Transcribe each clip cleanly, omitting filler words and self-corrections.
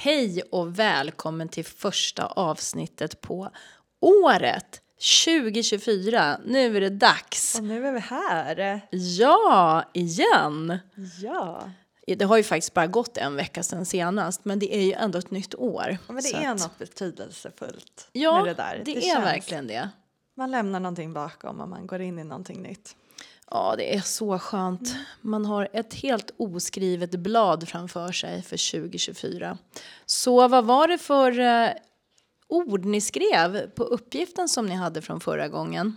Hej och välkommen till första avsnittet på året 2024. Nu är det dags. Och nu är vi här. Ja, igen. Ja. Det har ju faktiskt bara gått en vecka sedan senast. Men det är ju ändå ett nytt år. Men det är något betydelsefullt med det där. Ja, det är verkligen det. Man lämnar någonting bakom och man går in i någonting nytt. Ja, det är så skönt. Man har ett helt oskrivet blad framför sig för 2024. Så vad var det för ord ni skrev på uppgiften som ni hade från förra gången?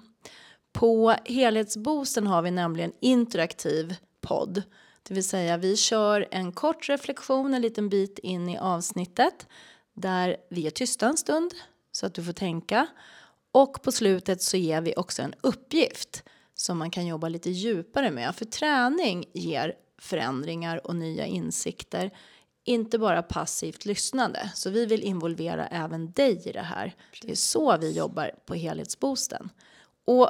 På Helhetsbosten har vi nämligen interaktiv podd. Det vill säga vi kör en kort reflektion en liten bit in i avsnittet. Där vi är tysta en stund så att du får tänka. Och på slutet så ger vi också en uppgift som man kan jobba lite djupare med. För träning ger förändringar och nya insikter. Inte bara passivt lyssnande. Så vi vill involvera även dig i det här. Precis. Det är så vi jobbar på Helhetsbosten. Och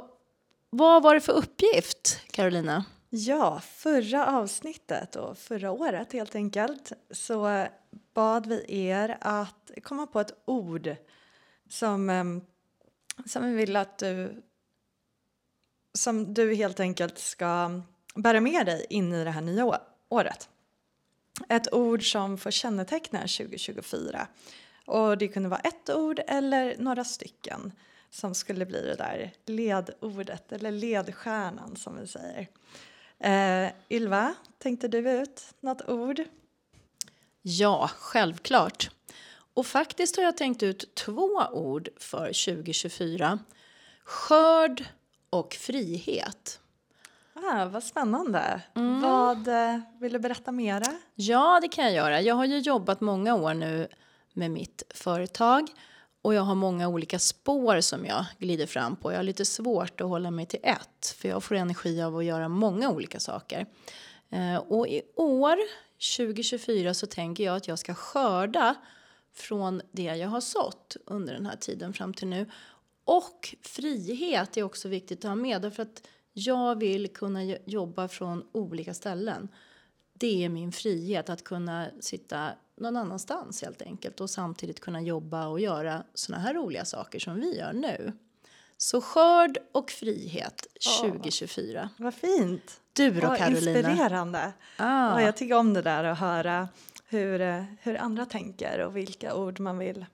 vad var det för uppgift, Carolina? Ja, förra avsnittet och förra året helt enkelt. Så bad vi er att komma på ett ord som vi vill att du... Som du helt enkelt ska bära med dig in i det här nya året. Ett ord som får känneteckna 2024. Och det kunde vara ett ord eller några stycken. Som skulle bli det där ledordet eller ledstjärnan som vi säger. Ylva, tänkte du ut något ord? Ja, självklart. Och faktiskt har jag tänkt ut 2 ord för 2024. Skörd och frihet. Ah, vad spännande. Mm. Vad vill du berätta mera? Ja, det kan jag göra. Jag har ju jobbat många år nu med mitt företag. Och jag har många olika spår som jag glider fram på. Jag har lite svårt att hålla mig till ett. För jag får energi av att göra många olika saker. Och i år, 2024, så tänker jag att jag ska skörda från det jag har sått under den här tiden fram till nu. Och frihet är också viktigt att ha med. Därför att jag vill kunna jobba från olika ställen. Det är min frihet att kunna sitta någon annanstans helt enkelt. Och samtidigt kunna jobba och göra såna här roliga saker som vi gör nu. Så skörd och frihet 2024. Åh, vad fint. Du då, Carolina? Inspirerande. Ah. Ja, jag tycker om det där att höra hur andra tänker och vilka ord man vill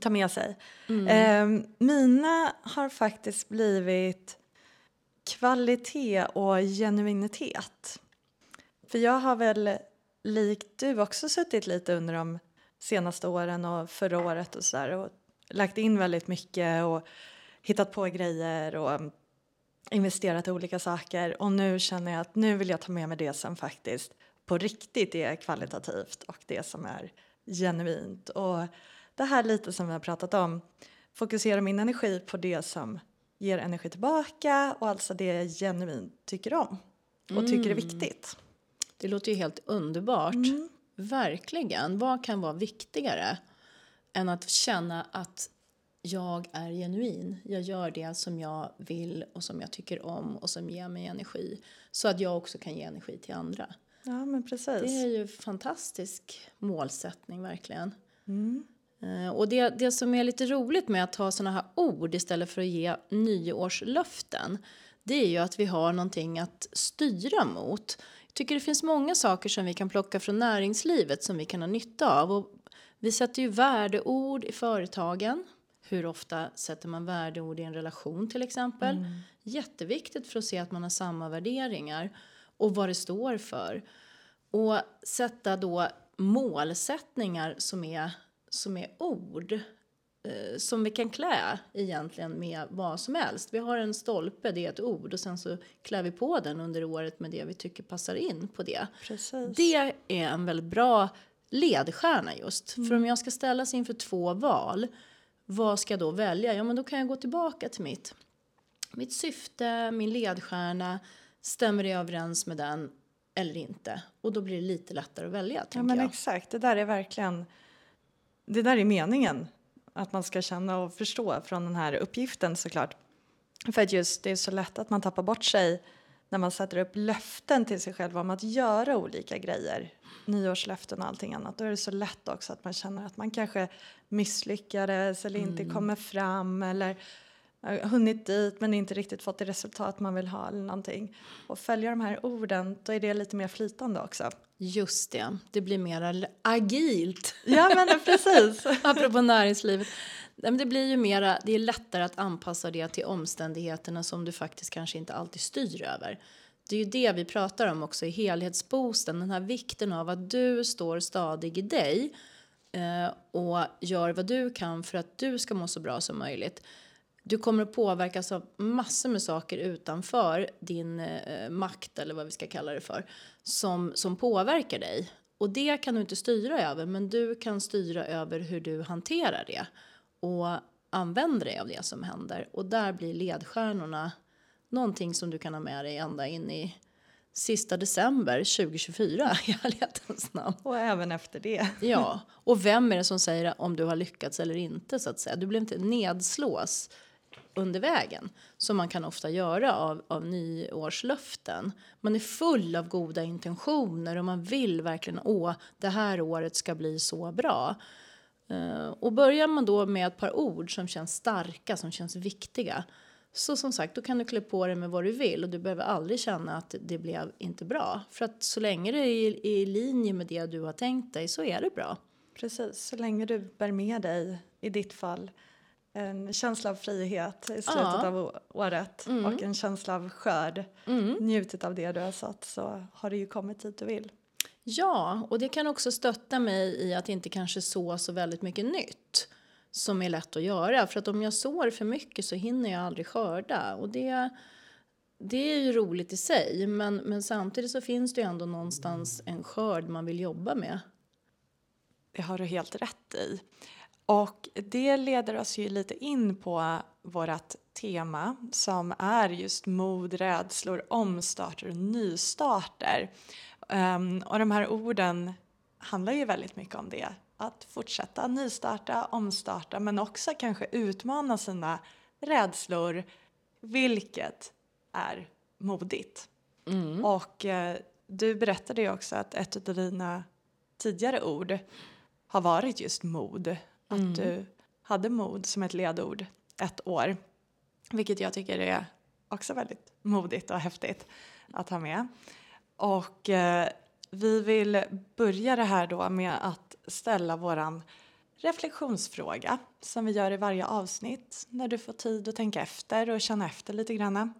ta med sig. Mm. Mina har faktiskt blivit kvalitet och genuinitet. För jag har väl likt du också suttit lite under de senaste åren och förra året och sådär. Och lagt in väldigt mycket och hittat på grejer och investerat i olika saker. Och nu känner jag att nu vill jag ta med mig det som faktiskt på riktigt är kvalitativt och det som är genuint. Och det här lite som vi har pratat om. Fokusera min energi på det som ger energi tillbaka. Och alltså det jag genuint tycker om. Och tycker är viktigt. Det låter ju helt underbart. Mm. Verkligen. Vad kan vara viktigare än att känna att jag är genuin. Jag gör det som jag vill och som jag tycker om. Och som ger mig energi. Så att jag också kan ge energi till andra. Ja, men precis. Det är ju en fantastisk målsättning verkligen. Mm. Och det som är lite roligt med att ha såna här ord istället för att ge nyårslöften, det är ju att vi har någonting att styra mot. Jag tycker det finns många saker som vi kan plocka från näringslivet som vi kan ha nytta av. Och vi sätter ju värdeord i företagen. Hur ofta sätter man värdeord i en relation till exempel? Mm. Jätteviktigt för att se att man har samma värderingar och vad det står för. Och sätta då målsättningar som är ord som vi kan klä egentligen med vad som helst. Vi har en stolpe, det är ett ord och sen så klär vi på den under året med det vi tycker passar in på det. Precis. Det är en väldigt bra ledstjärna just. Mm. För om jag ska ställas inför 2 val, vad ska jag då välja? Ja, men då kan jag gå tillbaka till mitt syfte, min ledstjärna, stämmer det överens med den eller inte? Och då blir det lite lättare att välja, tänker jag. Ja, men exakt, det där är verkligen... Det där är meningen, att man ska känna och förstå från den här uppgiften såklart. För att just det är så lätt att man tappar bort sig när man sätter upp löften till sig själv om att göra olika grejer, nyårslöften och allting annat, då är det så lätt också att man känner att man kanske misslyckades eller inte kommer fram eller hunnit dit men inte riktigt fått det resultat man vill ha eller någonting. Och följa de här orden, då är det lite mer flytande också. Just det, det blir mer agilt. Ja, men precis. Apropå näringslivet. Det blir ju mera, det är lättare att anpassa det till omständigheterna som du faktiskt kanske inte alltid styr över. Det är ju det vi pratar om också i helhetsbosten. Den här vikten av att du står stadig i dig och gör vad du kan för att du ska må så bra som möjligt. Du kommer att påverkas av massor med saker utanför din makt eller vad vi ska kalla det för som påverkar dig. Och det kan du inte styra över, men du kan styra över hur du hanterar det och använder dig av det som händer. Och där blir ledstjärnorna någonting som du kan ha med dig ända in i sista december 2024 i ärlighetens namn. Och även efter det. Ja, och vem är det som säger om du har lyckats eller inte så att säga. Du blir inte nedslås under vägen som man kan ofta göra av nyårslöften. Man är full av goda intentioner och man vill verkligen det här året ska bli så bra. Och börjar man då med ett par ord som känns starka, som känns viktiga, så som sagt, då kan du klä på dig med vad du vill och du behöver aldrig känna att det blev inte bra. För att så länge det är i linje med det du har tänkt dig så är det bra. Precis, så länge du bär med dig, i ditt fall, en känsla av frihet i slutet av året och en känsla av skörd. Njutit av det du har satt så har det ju kommit dit du vill. Ja, och det kan också stötta mig i att inte kanske så väldigt mycket nytt som är lätt att göra. För att om jag sår för mycket så hinner jag aldrig skörda. Och det är ju roligt i sig. Men samtidigt så finns det ju ändå någonstans en skörd man vill jobba med. Det har du helt rätt i. Och det leder oss ju lite in på vårt tema som är just mod, rädslor, omstarter och nystarter. Och de här orden handlar ju väldigt mycket om det. Att fortsätta nystarta, omstarta men också kanske utmana sina rädslor, vilket är modigt. Och du berättade ju också att ett av dina tidigare ord har varit just mod. Att du hade mod som ett ledord ett år. Vilket jag tycker är också väldigt modigt och häftigt att ha med. Och vi vill börja det här då med att ställa våran reflektionsfråga som vi gör i varje avsnitt när du får tid att tänka efter och känna efter lite grann.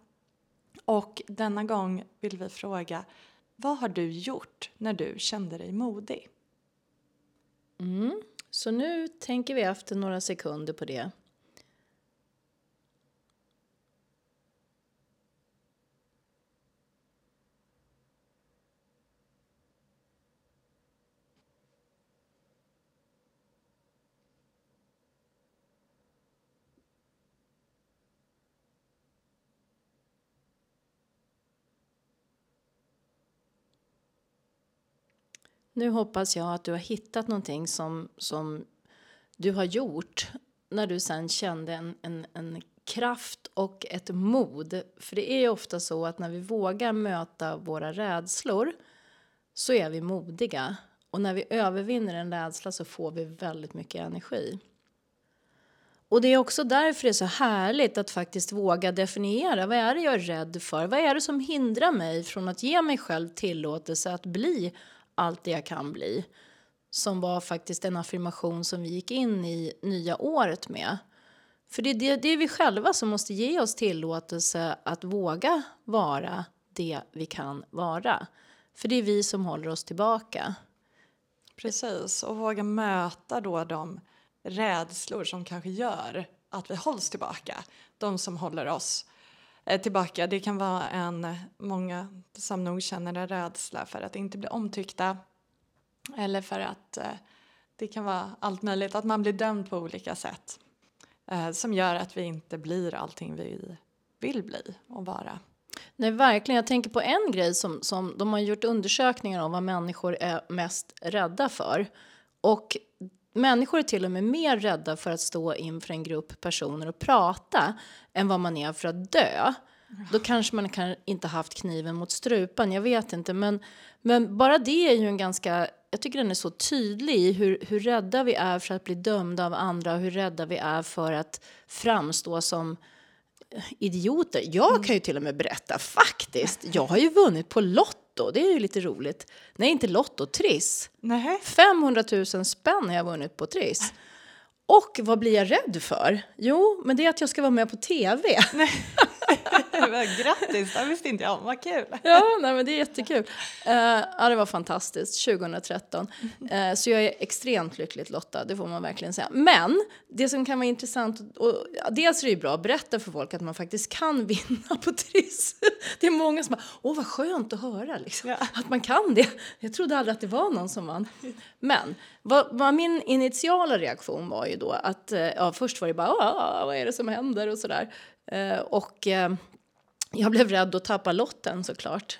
Och denna gång vill vi fråga, vad har du gjort när du kände dig modig? Så nu tänker vi efter några sekunder på det. Nu hoppas jag att du har hittat någonting som du har gjort när du sen kände en kraft och ett mod. För det är ju ofta så att när vi vågar möta våra rädslor så är vi modiga. Och när vi övervinner en rädsla så får vi väldigt mycket energi. Och det är också därför det är så härligt att faktiskt våga definiera. Vad är det jag är rädd för? Vad är det som hindrar mig från att ge mig själv tillåtelse att bli allt det jag kan bli, som var faktiskt en affirmation som vi gick in i nya året med. För det är vi själva som måste ge oss tillåtelse att våga vara det vi kan vara. För det är vi som håller oss tillbaka. Precis, och våga möta då de rädslor som kanske gör att vi hålls tillbaka. De som håller oss tillbaka. Det kan vara många som nog känner en rädsla för att inte bli omtyckta. Eller för att det kan vara allt möjligt. Att man blir dömd på olika sätt. Som gör att vi inte blir allting vi vill bli och vara. Nej, verkligen. Jag tänker på en grej som de har gjort undersökningar om vad människor är mest rädda för. Och människor är till och med mer rädda för att stå inför en grupp personer och prata än vad man är för att dö. Då kanske man inte haft kniven mot strupen, jag vet inte. Men bara det är ju en ganska, jag tycker den är så tydlig i hur rädda vi är för att bli dömda av andra. Och hur rädda vi är för att framstå som idioter. Jag kan ju till och med berätta faktiskt, jag har ju vunnit på Lotto, det är ju lite roligt. Nej, inte Lotto, Triss. Nej. 500 000 spänn har jag vunnit på Triss. Och vad blir jag rädd för? Jo, men det är att jag ska vara med på TV. Nej. Grattis, det visste inte jag. Vad kul. Ja, nej, men det är jättekul. Ja, det var fantastiskt. 2013. Så jag är extremt lyckligt lottad, det får man verkligen säga. Men det som kan vara intressant, och dels är det ju bra att berätta för folk att man faktiskt kan vinna på Triss. Det är många som bara, åh vad skönt att höra liksom, ja, att man kan det. Jag trodde aldrig att det var någon som vann. Men vad min initiala reaktion var ju då att, ja, först var det bara, vad är det som händer och sådär. Och jag blev rädd att tappa lotten såklart.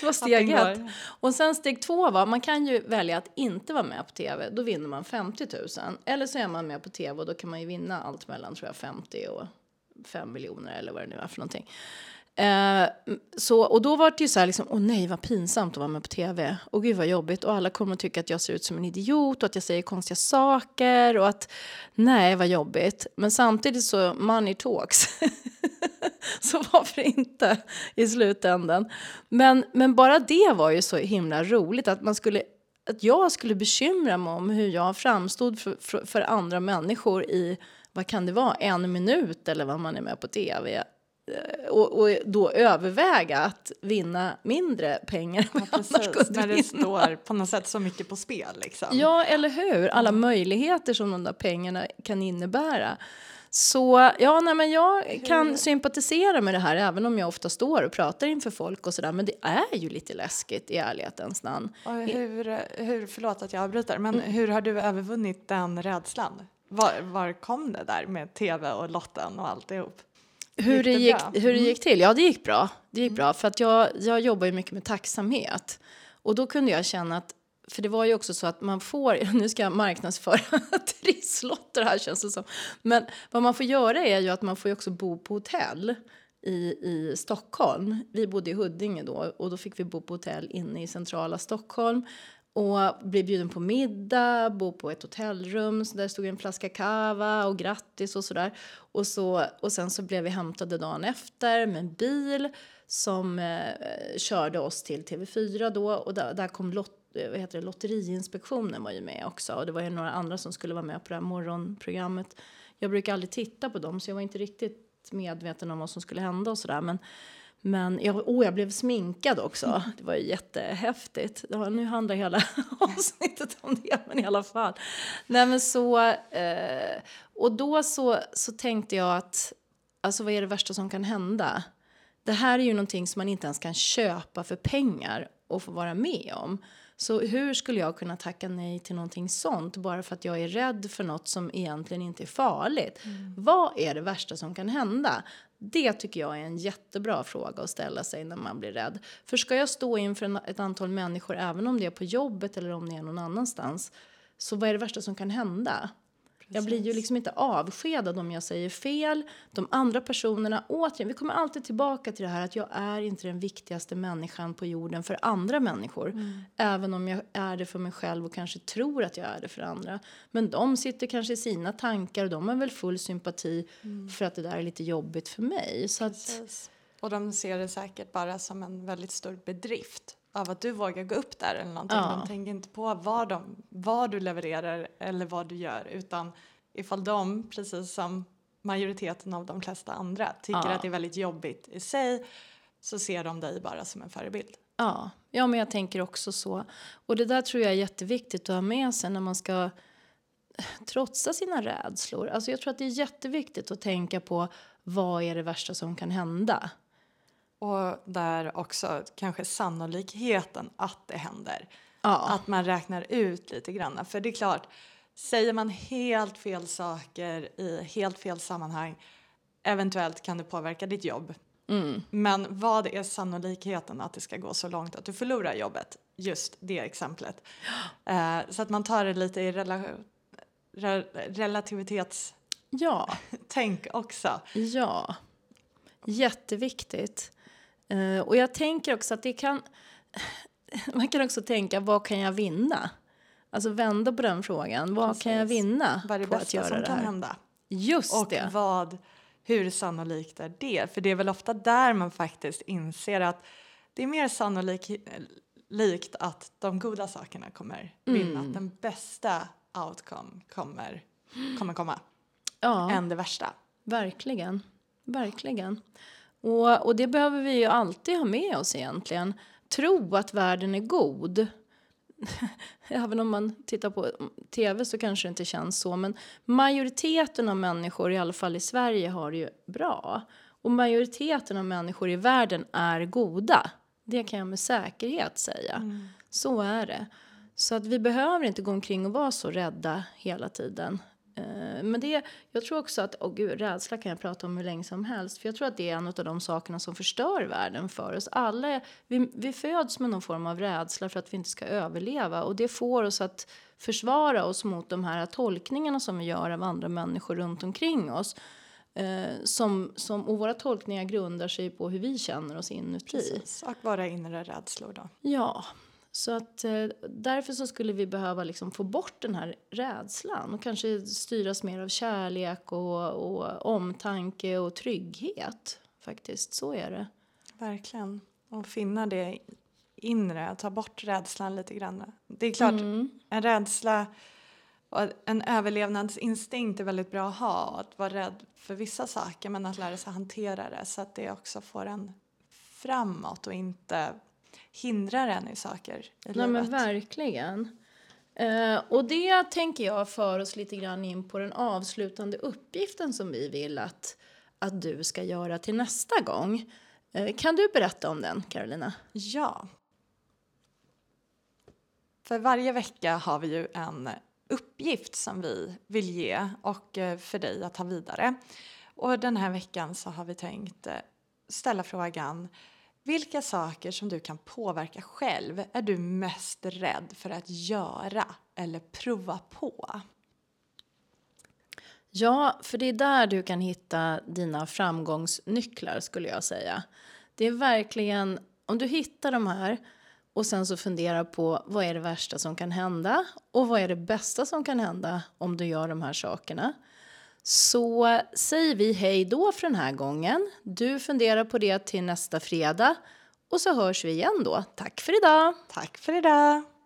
Det var steg 1. Och sen steg 2 var, man kan ju välja att inte vara med på TV. Då vinner man 50 000. Eller så är man med på TV och då kan man ju vinna allt mellan, tror jag, 50 och 5 miljoner eller vad det nu är för någonting. Och då var det ju så här liksom, åh nej vad pinsamt att vara med på TV. Och gud vad jobbigt, och alla kommer att tycka att jag ser ut som en idiot och att jag säger konstiga saker och att nej vad jobbigt. Men samtidigt så money talks. Så varför inte i slutändan. Men bara det var ju så himla roligt att att jag skulle bekymra mig om hur jag framstod för andra människor i, vad kan det vara, 1 minut eller vad man är med på TV. Och då överväga att vinna mindre pengar. Ja, precis, när det står på något sätt så mycket på spel. Liksom. Ja, eller hur? Alla möjligheter som de där pengarna kan innebära. Så ja, nej, men jag kan sympatisera med det här, även om jag ofta står och pratar inför folk och sådär. Men det är ju lite läskigt i ärlighetens namn. Och hur, förlåt att jag avbryter, men hur har du övervunnit den rädslan? Var kom det där med TV och lotten och alltihop? Hur det gick till? Ja, det gick bra. Det gick bra för att jag jobbar ju mycket med tacksamhet. Och då kunde jag känna att, för det var ju också så att man får, nu ska jag marknadsföra trisslotter här känns det som. Men vad man får göra är ju att man får ju också bo på hotell i Stockholm. Vi bodde i Huddinge då och då fick vi bo på hotell inne i centrala Stockholm. Och blev bjuden på middag, bo på ett hotellrum, så där stod en flaska kava och grattis och sådär. Och sen så blev vi hämtade dagen efter med en bil som körde oss till TV4 då. Och där kom Lotteriinspektionen var ju med också. Och det var ju några andra som skulle vara med på det här morgonprogrammet. Jag brukar aldrig titta på dem så jag var inte riktigt medveten om vad som skulle hända och sådär, men jag blev sminkad också. Det var ju jättehäftigt. Ja, nu handlar hela avsnittet om det, men i alla fall. Nej, men och då så tänkte jag att, alltså vad är det värsta som kan hända? Det här är ju någonting som man inte ens kan köpa för pengar och få vara med om. Så hur skulle jag kunna tacka nej till någonting sånt bara för att jag är rädd för något som egentligen inte är farligt? Mm. Vad är det värsta som kan hända? Det tycker jag är en jättebra fråga att ställa sig när man blir rädd. För ska jag stå inför ett antal människor, även om det är på jobbet eller om det är någon annanstans, så vad är det värsta som kan hända? Precis. Jag blir ju liksom inte avskedad om jag säger fel. De andra personerna, återigen, vi kommer alltid tillbaka till det här att jag är inte den viktigaste människan på jorden för andra människor. Mm. Även om jag är det för mig själv och kanske tror att jag är det för andra. Men de sitter kanske i sina tankar och de har väl full sympati för att det där är lite jobbigt för mig. Så att... Och de ser det säkert bara som en väldigt stor bedrift. Av att du vågar gå upp där eller någonting. Ja. De tänker inte på vad du levererar eller vad du gör. Utan ifall de, precis som majoriteten av de flesta andra, tycker att det är väldigt jobbigt i sig. Så ser de dig bara som en förebild. Ja, men jag tänker också så. Och det där tror jag är jätteviktigt att ha med sig när man ska trotsa sina rädslor. Alltså jag tror att det är jätteviktigt att tänka på vad är det värsta som kan hända. Och där också kanske sannolikheten att det händer. Ja. Att man räknar ut lite grann. För det är klart, säger man helt fel saker i helt fel sammanhang, eventuellt kan det påverka ditt jobb. Mm. Men vad är sannolikheten att det ska gå så långt att du förlorar jobbet? Just det exemplet. Så att man tar det lite i relativitetstänk också. Ja. Jätteviktigt. Och jag tänker också att man kan också tänka, vad kan jag vinna? Alltså vända på den frågan. Vad kan jag vinna på att göra det här? Vad är det bästa som kan hända? Just det. Och hur sannolikt är det? För det är väl ofta där man faktiskt inser att det är mer sannolikt att de goda sakerna kommer vinna. Att den bästa outcome kommer komma. Ja. Än det värsta. Verkligen. Verkligen. Och det behöver vi ju alltid ha med oss egentligen. Tro att världen är god. Även om man tittar på tv så kanske det inte känns så. Men majoriteten av människor, i alla fall i Sverige, har det ju bra. Och majoriteten av människor i världen är goda. Det kan jag med säkerhet säga. Mm. Så är det. Så att vi behöver inte gå omkring och vara så rädda hela tiden. Men jag tror också att, rädsla kan jag prata om hur länge som helst. För jag tror att det är en av de sakerna som förstör världen för oss. Alla, vi föds med någon form av rädsla för att vi inte ska överleva. Och det får oss att försvara oss mot de här tolkningarna som vi gör av andra människor runt omkring oss. Och våra tolkningar grundar sig på hur vi känner oss inuti. Precis, och våra inre rädslor då. Ja. Så att därför så skulle vi behöva liksom få bort den här rädslan. Och kanske styras mer av kärlek och omtanke och trygghet. Faktiskt, så är det. Verkligen. Och finna det inre. Ta bort rädslan lite grann. Det är klart, en rädsla och en överlevnadsinstinkt är väldigt bra att ha. Att vara rädd för vissa saker, men att lära sig hantera det. Så att det också får en framåt och inte hindrar en i saker i livet. Men verkligen. Och det tänker jag för oss lite grann in på den avslutande uppgiften som vi vill att du ska göra till nästa gång. Kan du berätta om den, Carolina? Ja. För varje vecka har vi ju en uppgift som vi vill ge och för dig att ta vidare. Och den här veckan så har vi tänkt ställa frågan: vilka saker som du kan påverka själv är du mest rädd för att göra eller prova på? Ja, för det är där du kan hitta dina framgångsnycklar, skulle jag säga. Det är verkligen, om du hittar de här och sen så funderar på vad är det värsta som kan hända och vad är det bästa som kan hända om du gör de här sakerna. Så säger vi hej då för den här gången. Du funderar på det till nästa fredag. Och så hörs vi igen då. Tack för idag. Tack för idag.